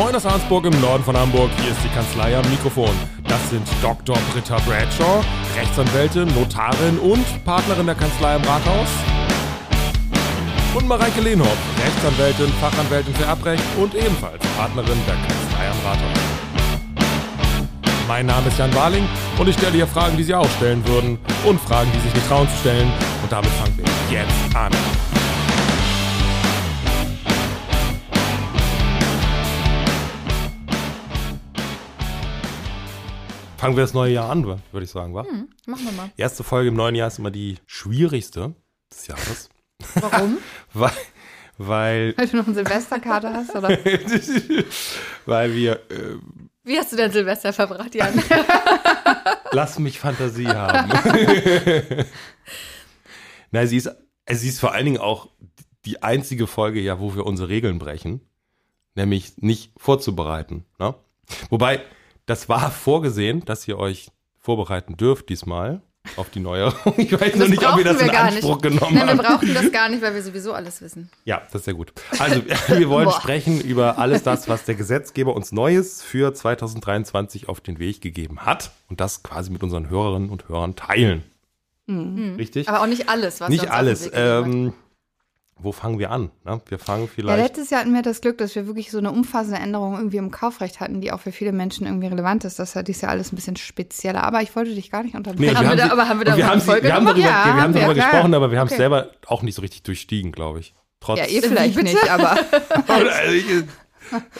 Moin aus Arnsburg im Norden von Hamburg, hier ist die Kanzlei am Mikrofon. Das sind Dr. Britta Bradshaw, Rechtsanwältin, Notarin und Partnerin der Kanzlei am Rathaus. Und Mareike Lehnhoff, Rechtsanwältin, Fachanwältin für Erbrecht und ebenfalls Partnerin der Kanzlei am Rathaus. Mein Name ist Jan Waling und ich stelle hier Fragen, die Sie auch stellen würden und Fragen, die sich nicht trauen zu stellen. Und damit fangen wir jetzt an. Fangen wir das neue Jahr an, würde ich sagen, wa? Machen wir mal. Die erste Folge im neuen Jahr ist immer die schwierigste des Jahres. Warum? Weil du noch einen Silvesterkater hast, oder? Weil wir... Wie hast du denn Silvester verbracht, Jan? Lass mich Fantasie haben. Nein, sie ist vor allen Dingen auch die einzige Folge, ja, wo wir unsere Regeln brechen. Nämlich nicht vorzubereiten. Ne? Wobei... Das war vorgesehen, dass ihr euch vorbereiten dürft diesmal auf die Neuerung. Ich weiß noch nicht, ob ihr das in Anspruch genommen habt. Nein, wir brauchen das gar nicht, weil wir sowieso alles wissen. Ja, das ist ja gut. Also wir wollen sprechen über alles das, was der Gesetzgeber uns Neues für 2023 auf den Weg gegeben hat. Und das quasi mit unseren Hörerinnen und Hörern teilen. Mhm. Richtig? Aber auch nicht alles, was nicht uns alles. Auf den Weg gegeben hat. Wo fangen wir an? Ne? Wir fangen vielleicht. Ja, letztes Jahr hatten wir das Glück, dass wir wirklich so eine umfassende Änderung irgendwie im Kaufrecht hatten, die auch für viele Menschen irgendwie relevant ist. Das ist ja dieses Jahr alles ein bisschen spezieller. Aber ich wollte dich gar nicht unterbrechen. Nee, wir haben darüber gesprochen, aber wir haben es selber auch nicht so richtig durchstiegen, glaube ich. Trotz ja, ihr vielleicht nicht, aber.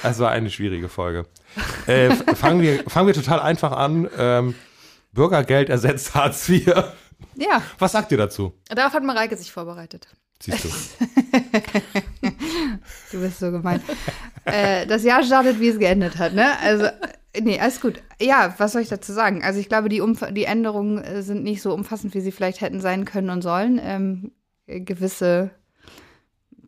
Es war eine schwierige Folge. Fangen wir total einfach an. Bürgergeld ersetzt Hartz IV. Ja. Was sagt ihr dazu? Darauf hat Mareike sich vorbereitet. Siehst du. Du bist so gemein. Das Jahr startet, wie es geendet hat, ne? Also, nee, alles gut. Ja, was soll ich dazu sagen? Also ich glaube, die Änderungen sind nicht so umfassend, wie sie vielleicht hätten sein können und sollen. Gewisse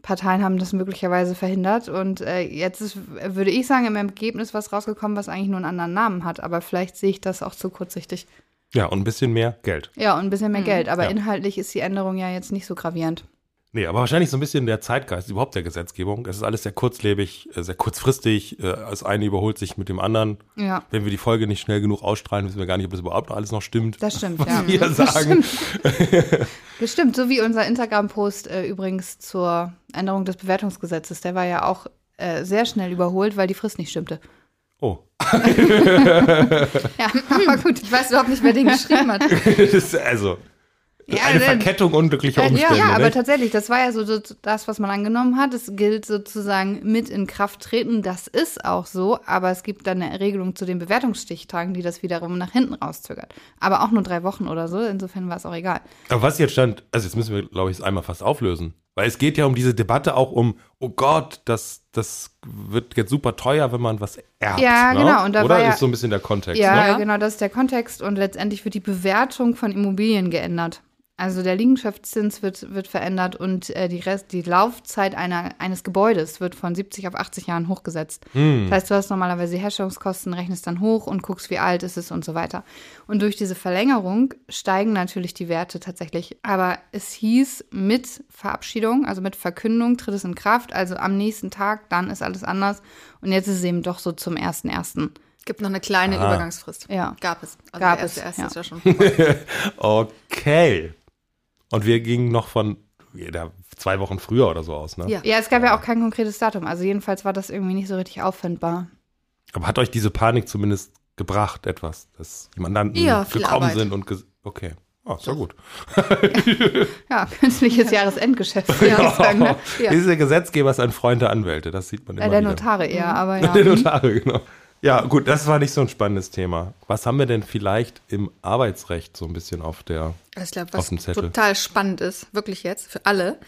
Parteien haben das möglicherweise verhindert. Und jetzt ist, würde ich sagen, im Ergebnis was rausgekommen, was eigentlich nur einen anderen Namen hat. Aber vielleicht sehe ich das auch zu kurzsichtig. Ja, und ein bisschen mehr Geld. Ja, und ein bisschen mehr Geld. Aber inhaltlich ist die Änderung ja jetzt nicht so gravierend. Nee, aber wahrscheinlich so ein bisschen der Zeitgeist überhaupt der Gesetzgebung. Es ist alles sehr kurzlebig, sehr kurzfristig. Das eine überholt sich mit dem anderen. Ja. Wenn wir die Folge nicht schnell genug ausstrahlen, wissen wir gar nicht, ob es überhaupt alles noch stimmt. Das stimmt, was ja. Wir sagen. Das stimmt, so wie unser Instagram-Post übrigens zur Änderung des Bewertungsgesetzes. Der war ja auch sehr schnell überholt, weil die Frist nicht stimmte. Oh. Ja, aber gut, ich weiß überhaupt nicht, wer den geschrieben hat. Also... Ja, eine Verkettung unglücklicher Umstände. Ja, aber tatsächlich, das war ja so das, was man angenommen hat. Es gilt sozusagen mit in Kraft treten. Das ist auch so, aber es gibt dann eine Regelung zu den Bewertungsstichtagen, die das wiederum nach hinten rauszögert. Aber auch nur 3 Wochen oder so, insofern war es auch egal. Aber was jetzt stand, also jetzt müssen wir, glaube ich, es einmal fast auflösen. Weil es geht ja um diese Debatte auch um, oh Gott, das wird jetzt super teuer, wenn man was erbt. Ja, ne? Genau. Und da oder war ist so ein bisschen der Kontext. Ja, ne? Genau, das ist der Kontext. Und letztendlich wird die Bewertung von Immobilien geändert. Also der Liegenschaftszins wird verändert und die Laufzeit eines Gebäudes wird von 70 auf 80 Jahren hochgesetzt. Mm. Das heißt, du hast normalerweise die Herstellungskosten, rechnest dann hoch und guckst, wie alt ist es und so weiter. Und durch diese Verlängerung steigen natürlich die Werte tatsächlich. Aber es hieß, mit Verabschiedung, also mit Verkündung tritt es in Kraft. Also am nächsten Tag, dann ist alles anders. Und jetzt ist es eben doch so zum 1.1. Gibt noch eine kleine Übergangsfrist. Ja. Gab es. Also gab es. Der erste ist ja schon vorbei. Okay. Und wir gingen noch von 2 Wochen früher oder so aus, ne? Ja, es gab ja auch kein konkretes Datum. Also jedenfalls war das irgendwie nicht so richtig auffindbar. Aber hat euch diese Panik zumindest gebracht, etwas? Dass die Mandanten gekommen sind und okay. Ah, ist ja gut. Ja, künstliches Jahresendgeschäft. Ja. Sagen, ne? Ja. Dieser Gesetzgeber ist ein Freund der Anwälte, das sieht man immer wieder. Der Notare eher, aber ja. Der Notare, genau. Ja, gut, das war nicht so ein spannendes Thema. Was haben wir denn vielleicht im Arbeitsrecht so ein bisschen auf dem Zettel? Ich glaube, was total spannend ist, wirklich jetzt für alle,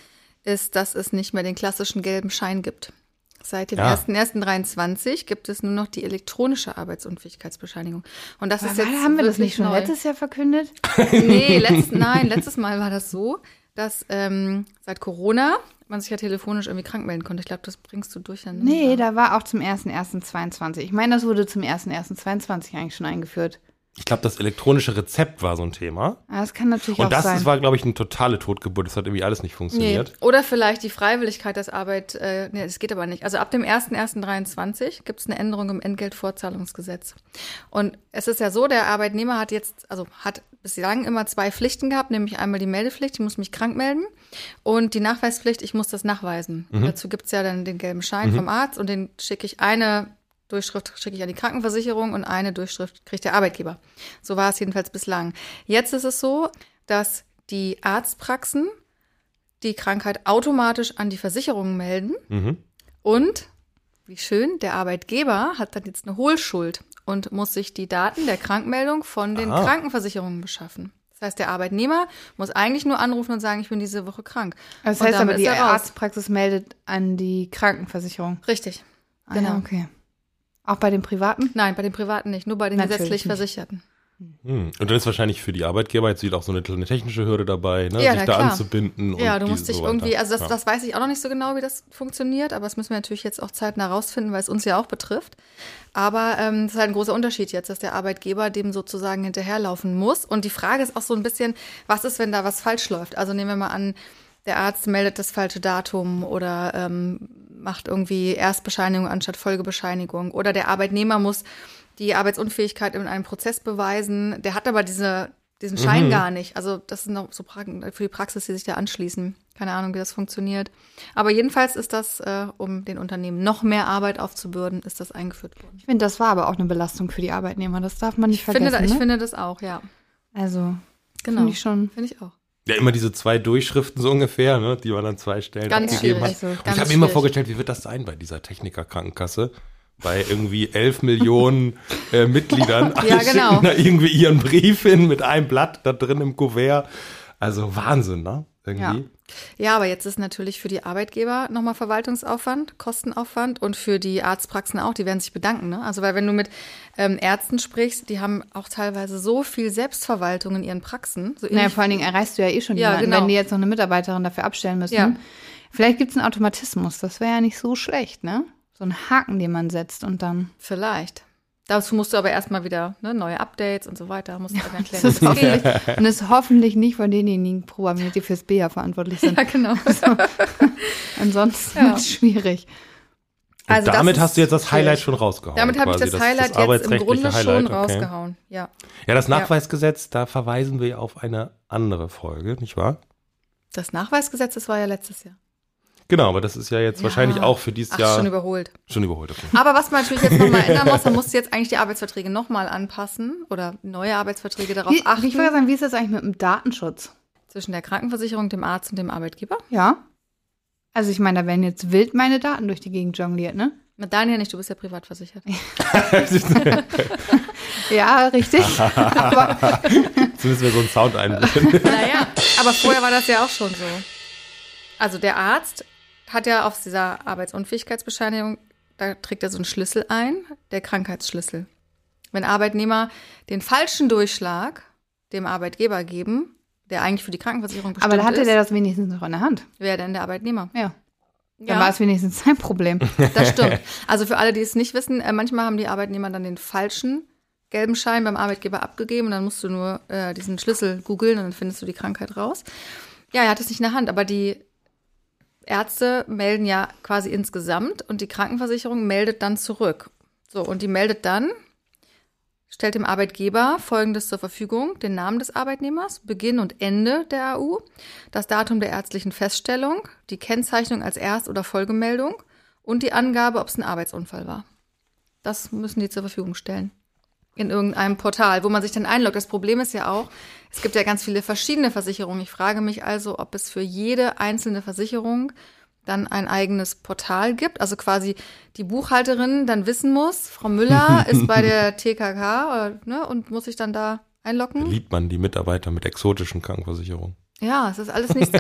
ist, dass es nicht mehr den klassischen gelben Schein gibt. Seit dem 1.1.23 gibt es nur noch die elektronische Arbeitsunfähigkeitsbescheinigung. Und das ist jetzt haben wir das nicht schon letztes Jahr verkündet? Nee, letztes Mal war das so, dass seit Corona man sich ja telefonisch irgendwie krank melden konnte. Ich glaube, das bringst du durcheinander. Nee, da war auch zum 1.1.22. Ich meine, das wurde zum 1.1.22 eigentlich schon eingeführt. Ich glaube, das elektronische Rezept war so ein Thema. Ja, das kann natürlich auch sein. Und das war, glaube ich, eine totale Totgeburt. Das hat irgendwie alles nicht funktioniert. Nee. Oder vielleicht die Freiwilligkeit des Arbeit... nee, das geht aber nicht. Also ab dem 01.01.23 gibt es eine Änderung im Entgeltvorzahlungsgesetz. Und es ist ja so, der Arbeitnehmer hat jetzt, also hat bislang immer zwei Pflichten gehabt, nämlich einmal die Meldepflicht, ich muss mich krank melden, und die Nachweispflicht, ich muss das nachweisen. Mhm. Dazu gibt es ja dann den gelben Schein vom Arzt, und den schicke ich eine Durchschrift an die Krankenversicherung und eine Durchschrift kriegt der Arbeitgeber. So war es jedenfalls bislang. Jetzt ist es so, dass die Arztpraxen die Krankheit automatisch an die Versicherung melden. Und, wie schön, der Arbeitgeber hat dann jetzt eine Hohlschuld und muss sich die Daten der Krankmeldung von den Krankenversicherungen beschaffen. Das heißt, der Arbeitnehmer muss eigentlich nur anrufen und sagen, ich bin diese Woche krank. Also das heißt aber, die Arztpraxis meldet an die Krankenversicherung. Richtig, genau. Ah, okay. Auch bei den Privaten? Nein, bei den Privaten nicht, nur bei den gesetzlich Versicherten. Und dann ist wahrscheinlich für die Arbeitgeber jetzt wieder auch so eine kleine technische Hürde dabei, ne? Ja, sich da anzubinden. Ja, und du musst dich so irgendwie, also das weiß ich auch noch nicht so genau, wie das funktioniert, aber das müssen wir natürlich jetzt auch zeitnah rausfinden, weil es uns ja auch betrifft. Aber das ist halt ein großer Unterschied jetzt, dass der Arbeitgeber dem sozusagen hinterherlaufen muss. Und die Frage ist auch so ein bisschen, was ist, wenn da was falsch läuft? Also nehmen wir mal an, der Arzt meldet das falsche Datum oder macht irgendwie Erstbescheinigung anstatt Folgebescheinigung. Oder der Arbeitnehmer muss die Arbeitsunfähigkeit in einem Prozess beweisen. Der hat aber diesen Schein gar nicht. Also das sind auch so Fragen für die Praxis, die sich da anschließen. Keine Ahnung, wie das funktioniert. Aber jedenfalls ist das, um den Unternehmen noch mehr Arbeit aufzubürden, ist das eingeführt worden. Ich finde, das war aber auch eine Belastung für die Arbeitnehmer. Das darf man nicht vergessen. Ich finde das auch, ja. Also, genau. Finde ich schon. Finde ich auch. Ja, immer diese zwei Durchschriften so ungefähr, ne, die man an zwei Stellen abgegeben hat. Also, ich habe mir immer vorgestellt, wie wird das sein bei dieser Technikerkrankenkasse? Bei irgendwie 11 Millionen Mitgliedern. Alle schicken da irgendwie ihren Brief hin mit einem Blatt da drin im Kuvert. Also Wahnsinn, ne? Irgendwie. Ja, aber jetzt ist natürlich für die Arbeitgeber nochmal Verwaltungsaufwand, Kostenaufwand, und für die Arztpraxen auch, die werden sich bedanken, ne? Also weil wenn du mit Ärzten sprichst, die haben auch teilweise so viel Selbstverwaltung in ihren Praxen. So vor allen Dingen erreichst du ja eh schon jemanden, wenn die jetzt noch eine Mitarbeiterin dafür abstellen müssen. Ja. Vielleicht gibt es einen Automatismus, das wäre ja nicht so schlecht, ne? So einen Haken, den man setzt und dann... Vielleicht. Dazu musst du aber erstmal wieder neue Updates und so weiter. Musst du und ist hoffentlich nicht von denjenigen programmiert, die fürs BEA verantwortlich sind. Ja, genau. So. Ansonsten wird es schwierig. Also damit hast du jetzt das Highlight schon rausgehauen. Damit habe ich das Highlight jetzt im Grunde schon rausgehauen. Ja. Ja, das Nachweisgesetz, da verweisen wir auf eine andere Folge, nicht wahr? Das Nachweisgesetz, das war ja letztes Jahr. Genau, aber das ist ja jetzt wahrscheinlich auch für dieses Jahr schon überholt. Okay. Aber was man natürlich jetzt nochmal ändern muss, man muss jetzt eigentlich die Arbeitsverträge nochmal anpassen oder neue Arbeitsverträge darauf achten. Ich würde sagen, wie ist das eigentlich mit dem Datenschutz? Zwischen der Krankenversicherung, dem Arzt und dem Arbeitgeber? Ja. Also ich meine, da werden jetzt wild meine Daten durch die Gegend jongliert, ne? Na, Daniel nicht, du bist ja privat versichert. Ja, richtig. Aber zumindest wir so einen Sound einblenden. Naja, aber vorher war das ja auch schon so. Also der Arzt hat ja auf dieser Arbeitsunfähigkeitsbescheinigung, da trägt er so einen Schlüssel ein, der Krankheitsschlüssel. Wenn Arbeitnehmer den falschen Durchschlag dem Arbeitgeber geben, der eigentlich für die Krankenversicherung bestimmt ist. Aber da hatte der das wenigstens noch in der Hand. Wer denn, der Arbeitnehmer? Ja. Dann war es wenigstens sein Problem. Das stimmt. Also für alle, die es nicht wissen, manchmal haben die Arbeitnehmer dann den falschen gelben Schein beim Arbeitgeber abgegeben und dann musst du nur diesen Schlüssel googeln und dann findest du die Krankheit raus. Ja, er hat es nicht in der Hand, aber die Ärzte melden ja quasi insgesamt und die Krankenversicherung meldet dann zurück. So, und die meldet dann, stellt dem Arbeitgeber Folgendes zur Verfügung: den Namen des Arbeitnehmers, Beginn und Ende der AU, das Datum der ärztlichen Feststellung, die Kennzeichnung als Erst- oder Folgemeldung und die Angabe, ob es ein Arbeitsunfall war. Das müssen die zur Verfügung stellen. In irgendeinem Portal, wo man sich dann einloggt. Das Problem ist ja auch, es gibt ja ganz viele verschiedene Versicherungen. Ich frage mich also, ob es für jede einzelne Versicherung dann ein eigenes Portal gibt. Also quasi die Buchhalterin dann wissen muss, Frau Müller ist bei der TKK, ne, und muss sich dann da einloggen. Liebt man die Mitarbeiter mit exotischen Krankenversicherungen? Ja, es ist alles nicht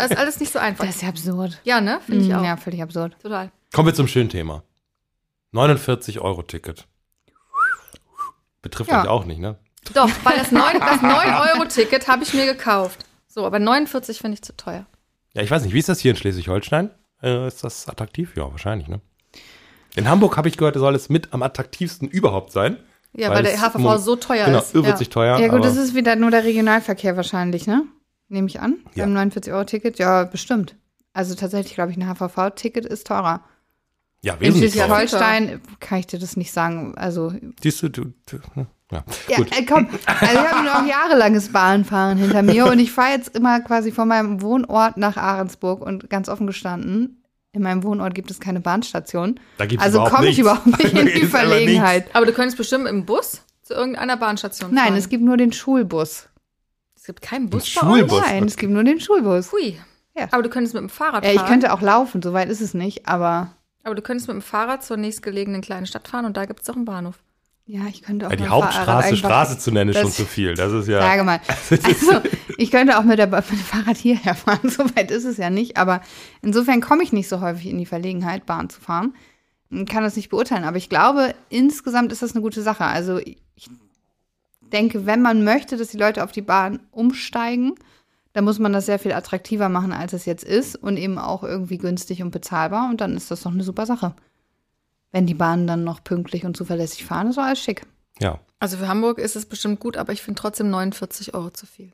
so einfach. Das ist ja absurd. Ja, ne? Finde ich auch. Ja, völlig absurd. Total. Kommen wir zum schönen Thema. 49-Euro-Ticket. Betrifft euch auch nicht, ne? Doch, weil das 9-Euro-Ticket habe ich mir gekauft. So, aber 49 finde ich zu teuer. Ja, ich weiß nicht, wie ist das hier in Schleswig-Holstein? Ist das attraktiv? Ja, wahrscheinlich, ne? In Hamburg habe ich gehört, soll es mit am attraktivsten überhaupt sein. Ja, weil der HVV so teuer ist. Genau, wird sich teuer. Ja gut, das ist wieder nur der Regionalverkehr wahrscheinlich, ne? Nehme ich an, beim 49-Euro-Ticket. Ja, bestimmt. Also tatsächlich, glaube ich, ein HVV-Ticket ist teurer. Ja, wesentlich. In Schleswig-Holstein kann ich dir das nicht sagen. Also, siehst du, ne? Ja, gut. Komm, also ich habe noch jahrelanges Bahnfahren hinter mir und ich fahre jetzt immer quasi von meinem Wohnort nach Ahrensburg und ganz offen gestanden, in meinem Wohnort gibt es keine Bahnstation. Da gibt's also komme ich überhaupt nicht in die Verlegenheit. Aber du könntest bestimmt im Bus zu irgendeiner Bahnstation fahren. Nein, es gibt nur den Schulbus. Es gibt keinen Bus bei uns? Nein, es gibt nur den Schulbus. Hui. Ja. Aber du könntest mit dem Fahrrad fahren. Ja, ich könnte auch laufen, so weit ist es nicht, aber du könntest mit dem Fahrrad zur nächstgelegenen kleinen Stadt fahren und da gibt es doch einen Bahnhof. Ja, ich könnte auch die Hauptstraße Straße zu nennen ist schon zu viel. Das ist ja. Sage mal. Also, ich könnte auch mit dem Fahrrad hierher fahren. So weit ist es ja nicht. Aber insofern komme ich nicht so häufig in die Verlegenheit, Bahn zu fahren. Ich kann das nicht beurteilen. Aber ich glaube, insgesamt ist das eine gute Sache. Also, ich denke, wenn man möchte, dass die Leute auf die Bahn umsteigen, dann muss man das sehr viel attraktiver machen, als es jetzt ist. Und eben auch irgendwie günstig und bezahlbar. Und dann ist das doch eine super Sache. Wenn die Bahnen dann noch pünktlich und zuverlässig fahren, ist doch alles schick. Ja. Also für Hamburg ist es bestimmt gut, aber ich finde trotzdem 49 € zu viel.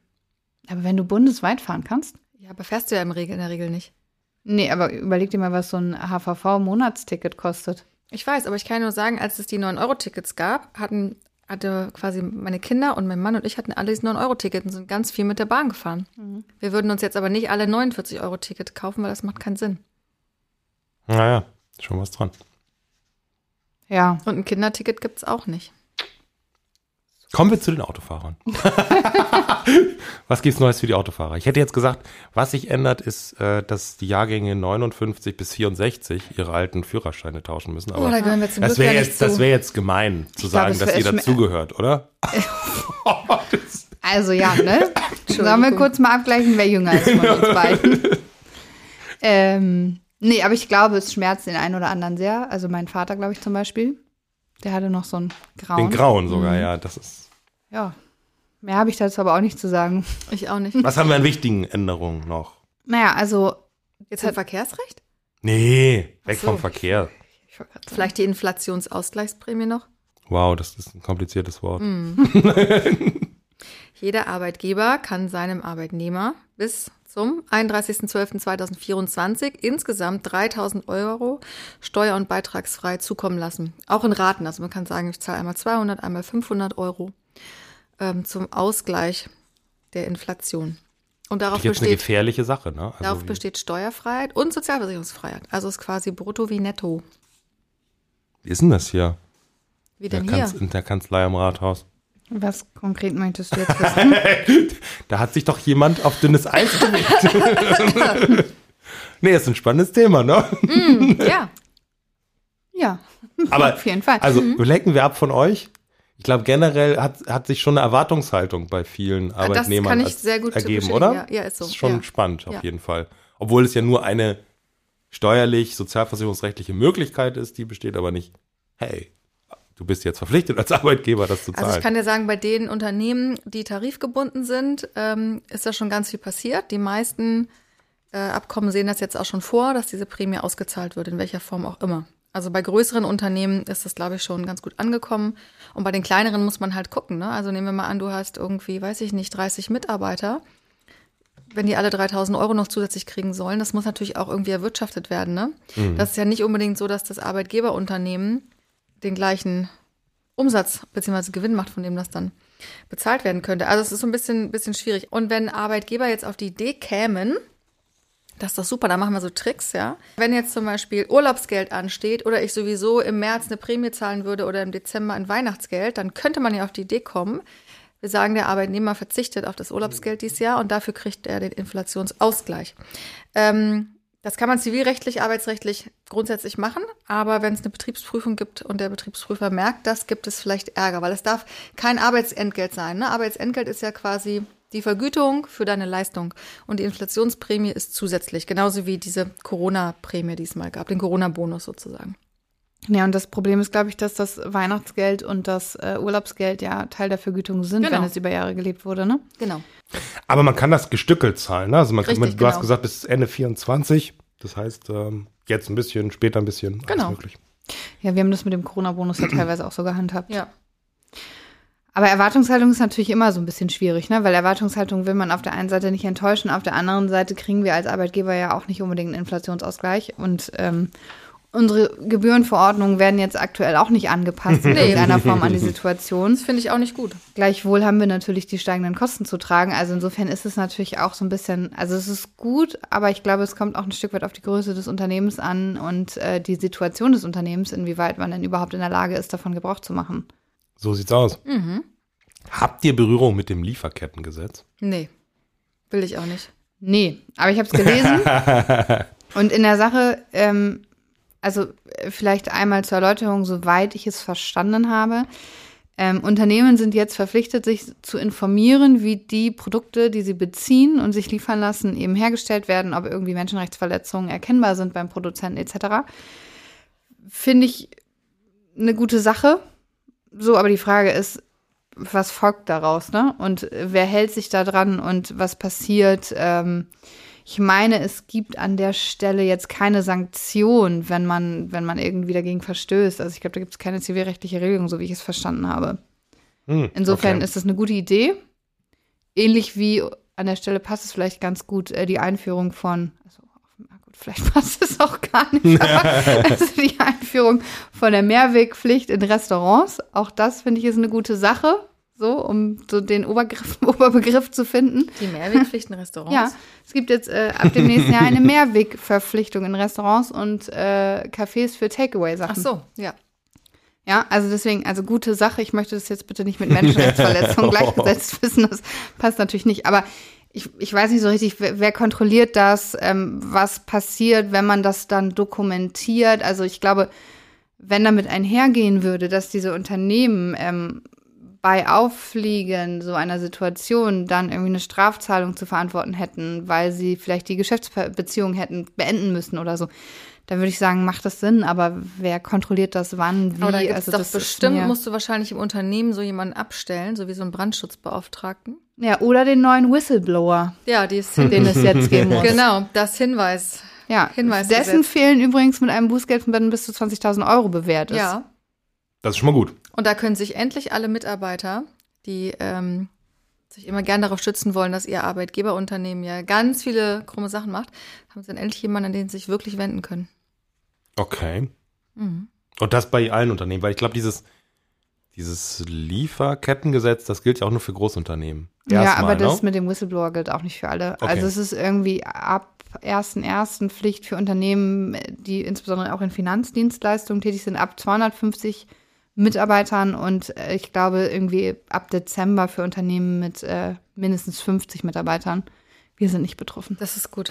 Aber wenn du bundesweit fahren kannst? Ja, aber fährst du ja in der Regel nicht. Nee, aber überleg dir mal, was so ein HVV-Monatsticket kostet. Ich weiß, aber ich kann nur sagen, als es die 9-Euro-Tickets gab, hatte quasi meine Kinder und mein Mann und ich hatten alle diese 9-Euro-Ticket und sind ganz viel mit der Bahn gefahren. Mhm. Wir würden uns jetzt aber nicht alle 49-Euro-Ticket kaufen, weil das macht keinen Sinn. Naja, ist schon was dran. Ja. Und ein Kinderticket gibt es auch nicht. Kommen wir zu den Autofahrern. Was gibt es Neues für die Autofahrer? Ich hätte jetzt gesagt, was sich ändert, ist, dass die Jahrgänge 59 bis 64 ihre alten Führerscheine tauschen müssen. Aber da gehören wir zum Glück nicht zu. Das wäre jetzt gemein, zu sagen, dass ihr dazugehört, oder? Also ja, ne? Sollen wir kurz mal abgleichen, wer jünger ist von uns beiden? Nee, aber ich glaube, es schmerzt den einen oder anderen sehr. Also mein Vater, glaube ich, zum Beispiel, der hatte noch so einen grauen. Den grauen sogar, ja. Das ist. Ja, mehr habe ich dazu aber auch nicht zu sagen. Ich auch nicht. Was haben wir an wichtigen Änderungen noch? Naja, also. Jetzt halt Verkehrsrecht? Nee, weg vom Verkehr. Vielleicht die Inflationsausgleichsprämie noch? Wow, das ist ein kompliziertes Wort. Mm. Jeder Arbeitgeber kann seinem Arbeitnehmer bis zum 31.12.2024 insgesamt 3.000 € steuer- und beitragsfrei zukommen lassen. Auch in Raten, also man kann sagen, ich zahle einmal 200, einmal 500 € zum Ausgleich der Inflation. Und darauf besteht eine gefährliche Sache, ne? Also darauf besteht Steuerfreiheit und Sozialversicherungsfreiheit. Also ist quasi brutto wie netto. Wie ist denn das hier? Wie denn hier? In der Kanzlei am Rathaus. Was konkret meintest du jetzt wissen? Da hat sich doch jemand auf dünnes Eis gelegt. Nee, ist ein spannendes Thema, ne? Mm, ja. Ja, aber auf jeden Fall. Also lenken wir ab von euch. Ich glaube, generell hat sich schon eine Erwartungshaltung bei vielen Arbeitnehmern ergeben, oder? Das kann ich sehr gut ergeben, oder? Ja, ist so. Das ist schon spannend, auf jeden Fall. Obwohl es ja nur eine steuerlich, sozialversicherungsrechtliche Möglichkeit ist, die besteht aber nicht, hey, du bist jetzt verpflichtet als Arbeitgeber, das zu zahlen. Also ich kann dir sagen, bei den Unternehmen, die tarifgebunden sind, ist da schon ganz viel passiert. Die meisten Abkommen sehen das jetzt auch schon vor, dass diese Prämie ausgezahlt wird, in welcher Form auch immer. Also bei größeren Unternehmen ist das, glaube ich, schon ganz gut angekommen. Und bei den kleineren muss man halt gucken, ne? Also nehmen wir mal an, du hast irgendwie, weiß ich nicht, 30 Mitarbeiter. Wenn die alle 3.000 € noch zusätzlich kriegen sollen, das muss natürlich auch irgendwie erwirtschaftet werden, ne? Mhm. Das ist ja nicht unbedingt so, dass das Arbeitgeberunternehmen den gleichen Umsatz bzw. Gewinn macht, von dem das dann bezahlt werden könnte. Also es ist so ein bisschen schwierig. Und wenn Arbeitgeber jetzt auf die Idee kämen, das ist doch super, da machen wir so Tricks, ja. Wenn jetzt zum Beispiel Urlaubsgeld ansteht oder ich sowieso im März eine Prämie zahlen würde oder im Dezember ein Weihnachtsgeld, dann könnte man ja auf die Idee kommen, wir sagen, der Arbeitnehmer verzichtet auf das Urlaubsgeld dieses Jahr und dafür kriegt er den Inflationsausgleich. Das kann man zivilrechtlich, arbeitsrechtlich grundsätzlich machen, aber wenn es eine Betriebsprüfung gibt und der Betriebsprüfer merkt, das gibt es vielleicht Ärger, weil es darf kein Arbeitsentgelt sein, ne? Arbeitsentgelt ist ja quasi die Vergütung für deine Leistung und die Inflationsprämie ist zusätzlich, genauso wie diese Corona-Prämie, die es mal gab, den Corona-Bonus sozusagen. Ja, und das Problem ist, glaube ich, dass das Weihnachtsgeld und das Urlaubsgeld ja Teil der Vergütung sind, genau, wenn es über Jahre gelebt wurde, ne? Genau. Aber man kann das gestückelt zahlen, ne? Also man kann, du hast gesagt, bis Ende 24, das heißt jetzt ein bisschen, später ein bisschen, alles möglich. Ja, wir haben das mit dem Corona-Bonus ja teilweise auch so gehandhabt. Ja. Aber Erwartungshaltung ist natürlich immer so ein bisschen schwierig, ne? Weil Erwartungshaltung will man auf der einen Seite nicht enttäuschen, auf der anderen Seite kriegen wir als Arbeitgeber ja auch nicht unbedingt einen Inflationsausgleich. Und unsere Gebührenverordnungen werden jetzt aktuell auch nicht angepasst in irgendeiner Form an die Situation. Das finde ich auch nicht gut. Gleichwohl haben wir natürlich die steigenden Kosten zu tragen. Also insofern ist es natürlich auch so ein bisschen, also es ist gut, aber ich glaube, es kommt auch ein Stück weit auf die Größe des Unternehmens an und die Situation des Unternehmens, inwieweit man denn überhaupt in der Lage ist, davon Gebrauch zu machen. So sieht's aus. Mhm. Habt ihr Berührung mit dem Lieferkettengesetz? Nee, will ich auch nicht. Nee, aber ich habe es gelesen. Und in der Sache, also vielleicht einmal zur Erläuterung, soweit ich es verstanden habe. Unternehmen sind jetzt verpflichtet, sich zu informieren, wie die Produkte, die sie beziehen und sich liefern lassen, eben hergestellt werden, ob irgendwie Menschenrechtsverletzungen erkennbar sind beim Produzenten etc. Finde ich eine gute Sache. So, aber die Frage ist, was folgt daraus, ne? Und wer hält sich da dran und was passiert? Ich meine, es gibt an der Stelle jetzt keine Sanktion, wenn man irgendwie dagegen verstößt. Also ich glaube, da gibt es keine zivilrechtliche Regelung, so wie ich es verstanden habe. Insofern okay. Ist das eine gute Idee. Ähnlich wie an der Stelle passt es vielleicht ganz gut, die Einführung von, also vielleicht passt es auch gar nicht, aber also die Einführung von der Mehrwegpflicht in Restaurants, auch das finde ich ist eine gute Sache, so um so den Oberbegriff zu finden. Die Mehrwegpflicht in Restaurants? Ja, es gibt jetzt ab dem nächsten Jahr eine Mehrwegverpflichtung in Restaurants und Cafés für Takeaway-Sachen. Ach so, ja. Ja, also deswegen, also gute Sache, ich möchte das jetzt bitte nicht mit Menschenrechtsverletzungen gleichgesetzt wissen, das passt natürlich nicht, aber ich weiß nicht so richtig, wer kontrolliert das, was passiert, wenn man das dann dokumentiert. Also ich glaube, wenn damit einhergehen würde, dass diese Unternehmen bei Auffliegen so einer Situation dann irgendwie eine Strafzahlung zu verantworten hätten, weil sie vielleicht die Geschäftsbeziehung hätten beenden müssen oder so, dann würde ich sagen, macht das Sinn, aber wer kontrolliert das wann, wie? Aber also das bestimmt musst du wahrscheinlich im Unternehmen so jemanden abstellen, so wie so einen Brandschutzbeauftragten. Ja, oder den neuen Whistleblower, ja, den es jetzt geben muss. Genau, das Hinweis. Ja, dessen fehlen übrigens mit einem Bußgeld von bis zu 20.000 Euro bewährt ist. Ja. Das ist schon mal gut. Und da können sich endlich alle Mitarbeiter, die sich immer gern darauf stützen wollen, dass ihr Arbeitgeberunternehmen ja ganz viele krumme Sachen macht, haben sie dann endlich jemanden, an den sie sich wirklich wenden können. Okay. Mhm. Und das bei allen Unternehmen, weil ich glaube, dieses Lieferkettengesetz, das gilt ja auch nur für Großunternehmen. Erstmal, ja, aber das mit dem Whistleblower gilt auch nicht für alle. Okay. Also es ist irgendwie ab 1.1. Pflicht für Unternehmen, die insbesondere auch in Finanzdienstleistungen tätig sind, ab 250 Mitarbeitern und ich glaube irgendwie ab Dezember für Unternehmen mit mindestens 50 Mitarbeitern. Wir sind nicht betroffen. Das ist gut.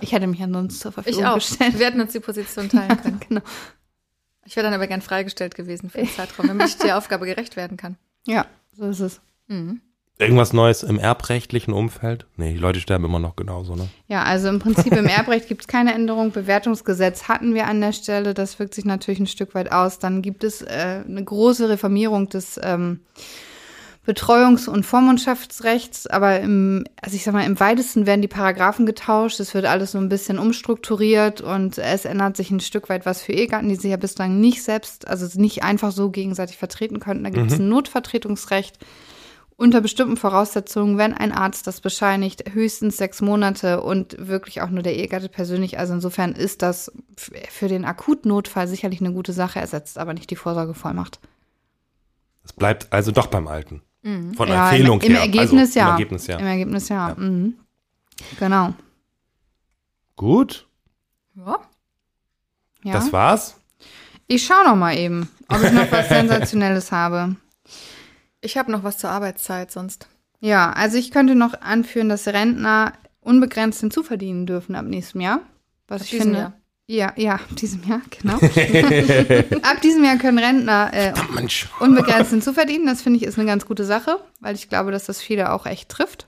Ich hätte mich ansonsten zur Verfügung gestellt. Wir hätten uns die Position teilen können. Ja, genau. Ich wäre dann aber gern freigestellt gewesen für den Zeitraum, damit ich der Aufgabe gerecht werden kann. Ja, so ist es. Mhm. Irgendwas Neues im erbrechtlichen Umfeld? Nee, die Leute sterben immer noch genauso, ne? Ja, also im Prinzip im Erbrecht gibt es keine Änderung. Bewertungsgesetz hatten wir an der Stelle. Das wirkt sich natürlich ein Stück weit aus. Dann gibt es eine große Reformierung des Betreuungs- und Vormundschaftsrechts, aber im weitesten werden die Paragraphen getauscht, es wird alles so ein bisschen umstrukturiert und es ändert sich ein Stück weit was für Ehegatten, die sich ja bislang nicht selbst, also nicht einfach so gegenseitig vertreten könnten. Da gibt es ein Notvertretungsrecht unter bestimmten Voraussetzungen, wenn ein Arzt das bescheinigt, höchstens 6 Monate und wirklich auch nur der Ehegatte persönlich. Also insofern ist das für den Akutnotfall sicherlich eine gute Sache, ersetzt aber nicht die Vorsorgevollmacht. Es bleibt also doch beim Alten. Von der Empfehlung her. Im Ergebnis ja. Mhm. Genau. Gut. Ja. Das war's. Ich schaue noch mal eben, ob ich noch was Sensationelles habe. Ich habe noch was zur Arbeitszeit sonst. Ja, also ich könnte noch anführen, dass Rentner unbegrenzt hinzuverdienen dürfen ab nächstem Jahr. Was ich finde. Jahr. Ja, ab diesem Jahr, genau. Ab diesem Jahr können Rentner unbegrenzt hinzuverdienen. Das finde ich ist eine ganz gute Sache, weil ich glaube, dass das viele auch echt trifft.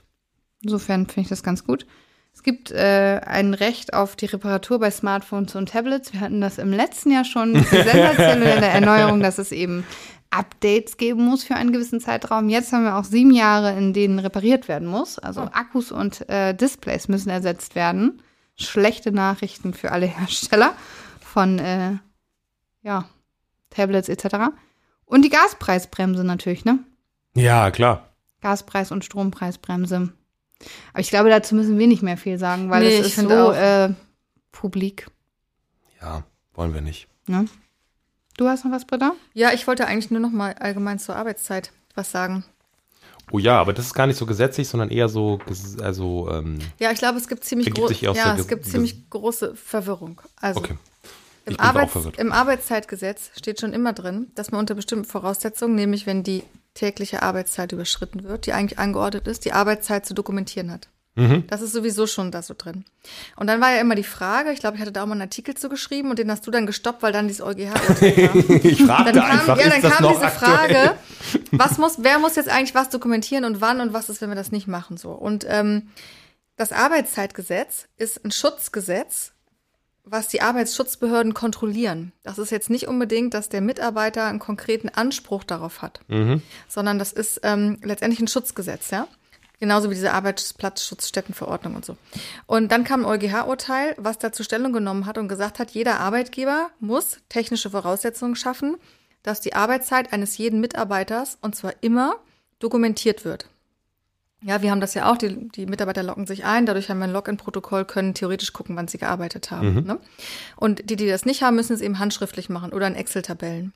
Insofern finde ich das ganz gut. Es gibt ein Recht auf die Reparatur bei Smartphones und Tablets. Wir hatten das im letzten Jahr schon, die sensationelle Erneuerung, dass es eben Updates geben muss für einen gewissen Zeitraum. Jetzt haben wir auch 7 Jahre, in denen repariert werden muss. Also Akkus und Displays müssen ersetzt werden. Schlechte Nachrichten für alle Hersteller von Tablets etc. Und die Gaspreisbremse natürlich, ne? Ja, klar. Gaspreis- und Strompreisbremse. Aber ich glaube, dazu müssen wir nicht mehr viel sagen, weil es ist so publik. Ja, wollen wir nicht. Ne? Du hast noch was, Britta? Ja, ich wollte eigentlich nur noch mal allgemein zur Arbeitszeit was sagen. Oh ja, aber das ist gar nicht so gesetzlich, sondern eher so, also ja, ich glaube, es gibt ziemlich große Verwirrung. Also okay. Im Arbeitszeitgesetz steht schon immer drin, dass man unter bestimmten Voraussetzungen, nämlich wenn die tägliche Arbeitszeit überschritten wird, die eigentlich angeordnet ist, die Arbeitszeit zu dokumentieren hat. Mhm. Das ist sowieso schon da so drin. Und dann war ja immer die Frage, ich glaube, ich hatte da auch mal einen Artikel zu geschrieben und den hast du dann gestoppt, weil dann dieses EuGH-Urteil war. Ich fragte Frage, wer muss jetzt eigentlich was dokumentieren und wann und was ist, wenn wir das nicht machen, so. Und das Arbeitszeitgesetz ist ein Schutzgesetz, was die Arbeitsschutzbehörden kontrollieren. Das ist jetzt nicht unbedingt, dass der Mitarbeiter einen konkreten Anspruch darauf hat, sondern das ist letztendlich ein Schutzgesetz, ja. Genauso wie diese Arbeitsplatzschutzstättenverordnung und so. Und dann kam ein EuGH-Urteil, was dazu Stellung genommen hat und gesagt hat, jeder Arbeitgeber muss technische Voraussetzungen schaffen, dass die Arbeitszeit eines jeden Mitarbeiters, und zwar immer, dokumentiert wird. Ja, wir haben das ja auch, die Mitarbeiter loggen sich ein, dadurch haben wir ein Login-Protokoll, können theoretisch gucken, wann sie gearbeitet haben. Mhm. Ne? Und die das nicht haben, müssen es eben handschriftlich machen oder in Excel-Tabellen.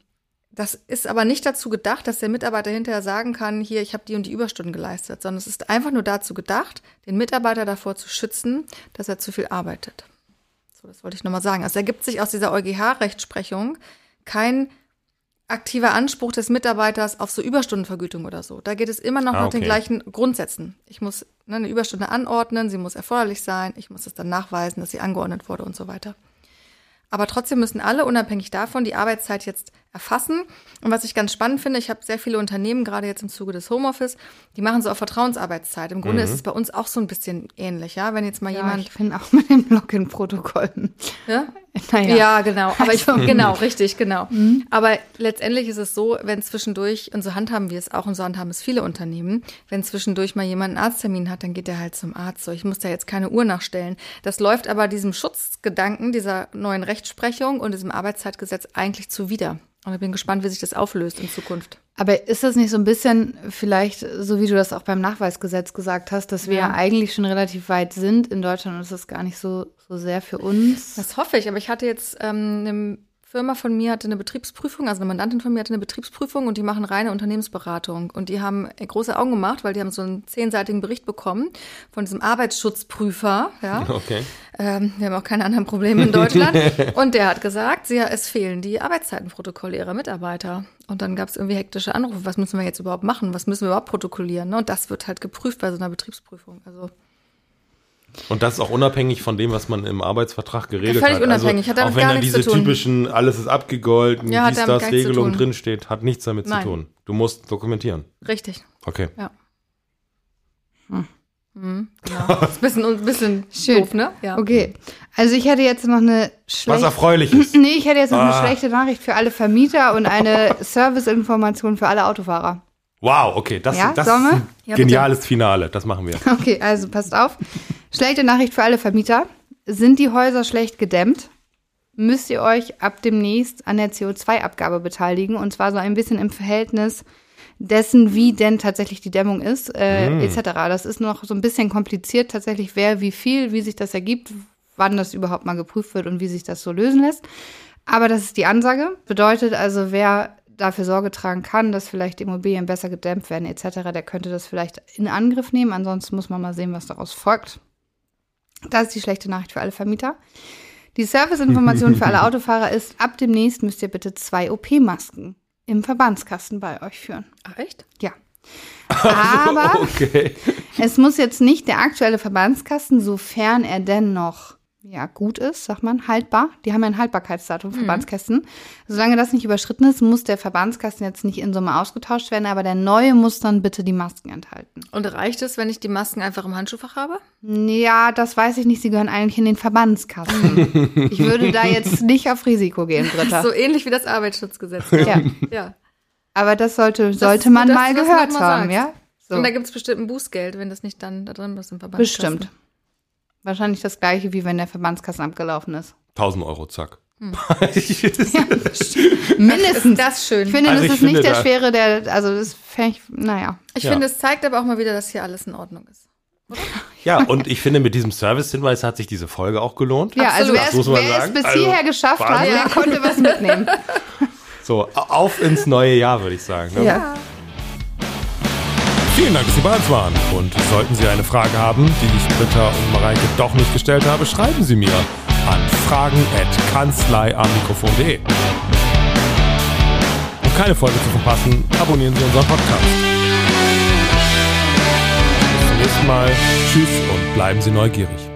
Das ist aber nicht dazu gedacht, dass der Mitarbeiter hinterher sagen kann, hier, ich habe die und die Überstunden geleistet, sondern es ist einfach nur dazu gedacht, den Mitarbeiter davor zu schützen, dass er zu viel arbeitet. So, das wollte ich nochmal sagen. Also ergibt sich aus dieser EuGH-Rechtsprechung kein aktiver Anspruch des Mitarbeiters auf so Überstundenvergütung oder so. Da geht es immer noch nach den gleichen Grundsätzen. Ich muss eine Überstunde anordnen, sie muss erforderlich sein, ich muss es dann nachweisen, dass sie angeordnet wurde und so weiter. Aber trotzdem müssen alle, unabhängig davon, die Arbeitszeit jetzt erfassen. Und was ich ganz spannend finde, ich habe sehr viele Unternehmen, gerade jetzt im Zuge des Homeoffice, die machen so auf Vertrauensarbeitszeit. Im Grunde ist es bei uns auch so ein bisschen ähnlich, ja? Wenn jetzt mal jemand... ich finde auch mit dem Login-Protokollen. Ja? Naja. Ja, genau. Aber genau. Mhm. Aber letztendlich ist es so, wenn zwischendurch, und so handhaben wir es auch, und so handhaben es viele Unternehmen, wenn zwischendurch mal jemand einen Arzttermin hat, dann geht der halt zum Arzt. So, ich muss da jetzt keine Uhr nachstellen. Das läuft aber diesem Schutzgedanken, dieser neuen Rechtsprechung und diesem Arbeitszeitgesetz eigentlich zuwider. Und ich bin gespannt, wie sich das auflöst in Zukunft. Aber ist das nicht so ein bisschen vielleicht, so wie du das auch beim Nachweisgesetz gesagt hast, dass wir ja eigentlich schon relativ weit sind in Deutschland und es ist gar nicht so sehr für uns? Das hoffe ich, aber ich hatte jetzt eine Firma von mir hatte eine Betriebsprüfung, also eine Mandantin von mir hatte eine Betriebsprüfung und die machen reine Unternehmensberatung. Und die haben große Augen gemacht, weil die haben so einen 10-seitigen Bericht bekommen von diesem Arbeitsschutzprüfer. Ja. Okay. Wir haben auch keine anderen Probleme in Deutschland. Und der hat gesagt, es fehlen die Arbeitszeitenprotokolle ihrer Mitarbeiter. Und dann gab es irgendwie hektische Anrufe. Was müssen wir jetzt überhaupt machen? Was müssen wir überhaupt protokollieren? Und das wird halt geprüft bei so einer Betriebsprüfung. Also und das ist auch unabhängig von dem, was man im Arbeitsvertrag geregelt hat. Völlig unabhängig, hat damit gar nichts zu tun. Auch wenn da diese typischen, alles ist abgegolten, dies, das, Regelung drinsteht, hat nichts damit zu tun. Du musst dokumentieren. Richtig. Okay. Ja. Genau. Das ist ein bisschen doof, ne? Ja. Okay, also ich hätte jetzt noch eine schlechte... Was Erfreuliches. Nee, ich hätte jetzt noch eine schlechte Nachricht für alle Vermieter und eine Serviceinformation für alle Autofahrer. Wow, okay, das ist ein geniales Finale, das machen wir. Okay, also passt auf. Schlechte Nachricht für alle Vermieter. Sind die Häuser schlecht gedämmt, müsst ihr euch ab demnächst an der CO2-Abgabe beteiligen. Und zwar so ein bisschen im Verhältnis dessen, wie denn tatsächlich die Dämmung ist, etc. Das ist noch so ein bisschen kompliziert, tatsächlich wer, wie viel, wie sich das ergibt, wann das überhaupt mal geprüft wird und wie sich das so lösen lässt. Aber das ist die Ansage. Bedeutet also, wer dafür Sorge tragen kann, dass vielleicht Immobilien besser gedämmt werden, etc., der könnte das vielleicht in Angriff nehmen. Ansonsten muss man mal sehen, was daraus folgt. Das ist die schlechte Nachricht für alle Vermieter. Die Serviceinformation für alle Autofahrer ist, ab demnächst müsst ihr bitte 2 OP-Masken im Verbandskasten bei euch führen. Ach, echt? Ja. Aber es muss jetzt nicht der aktuelle Verbandskasten, sofern er denn noch gut ist, sagt man, haltbar. Die haben ja ein Haltbarkeitsdatum, Verbandskästen. Solange das nicht überschritten ist, muss der Verbandskasten jetzt nicht in Summe ausgetauscht werden, aber der neue muss dann bitte die Masken enthalten. Und reicht es, wenn ich die Masken einfach im Handschuhfach habe? Ja, das weiß ich nicht. Sie gehören eigentlich in den Verbandskasten. Ich würde da jetzt nicht auf Risiko gehen, Britta. So ähnlich wie das Arbeitsschutzgesetz. Ja. Ja. Aber das sollte man mal gehört haben, ja? So. Und da gibt es bestimmt ein Bußgeld, wenn das nicht dann da drin ist im Verbandskasten. Bestimmt. Wahrscheinlich das Gleiche, wie wenn der Verbandskasten abgelaufen ist. 1.000 Euro, zack. Ja, mindestens das schön. Ich finde, also das ist nicht der Schwere, der, also das fände ich, naja. Ich finde, es zeigt aber auch mal wieder, dass hier alles in Ordnung ist. Oder? Ja, und ich finde, mit diesem Service-Hinweis hat sich diese Folge auch gelohnt. Ja, absolut. Also wer es bis hierher geschafft hat, der konnte was mitnehmen. So, auf ins neue Jahr, würde ich sagen. Ne? Ja. Vielen Dank, dass Sie bei uns waren. Und sollten Sie eine Frage haben, die ich Britta und Mareike doch nicht gestellt habe, schreiben Sie mir an fragen@kanzleiamikrofon.de. Um keine Folge zu verpassen, abonnieren Sie unseren Podcast. Bis zum nächsten Mal. Tschüss und bleiben Sie neugierig.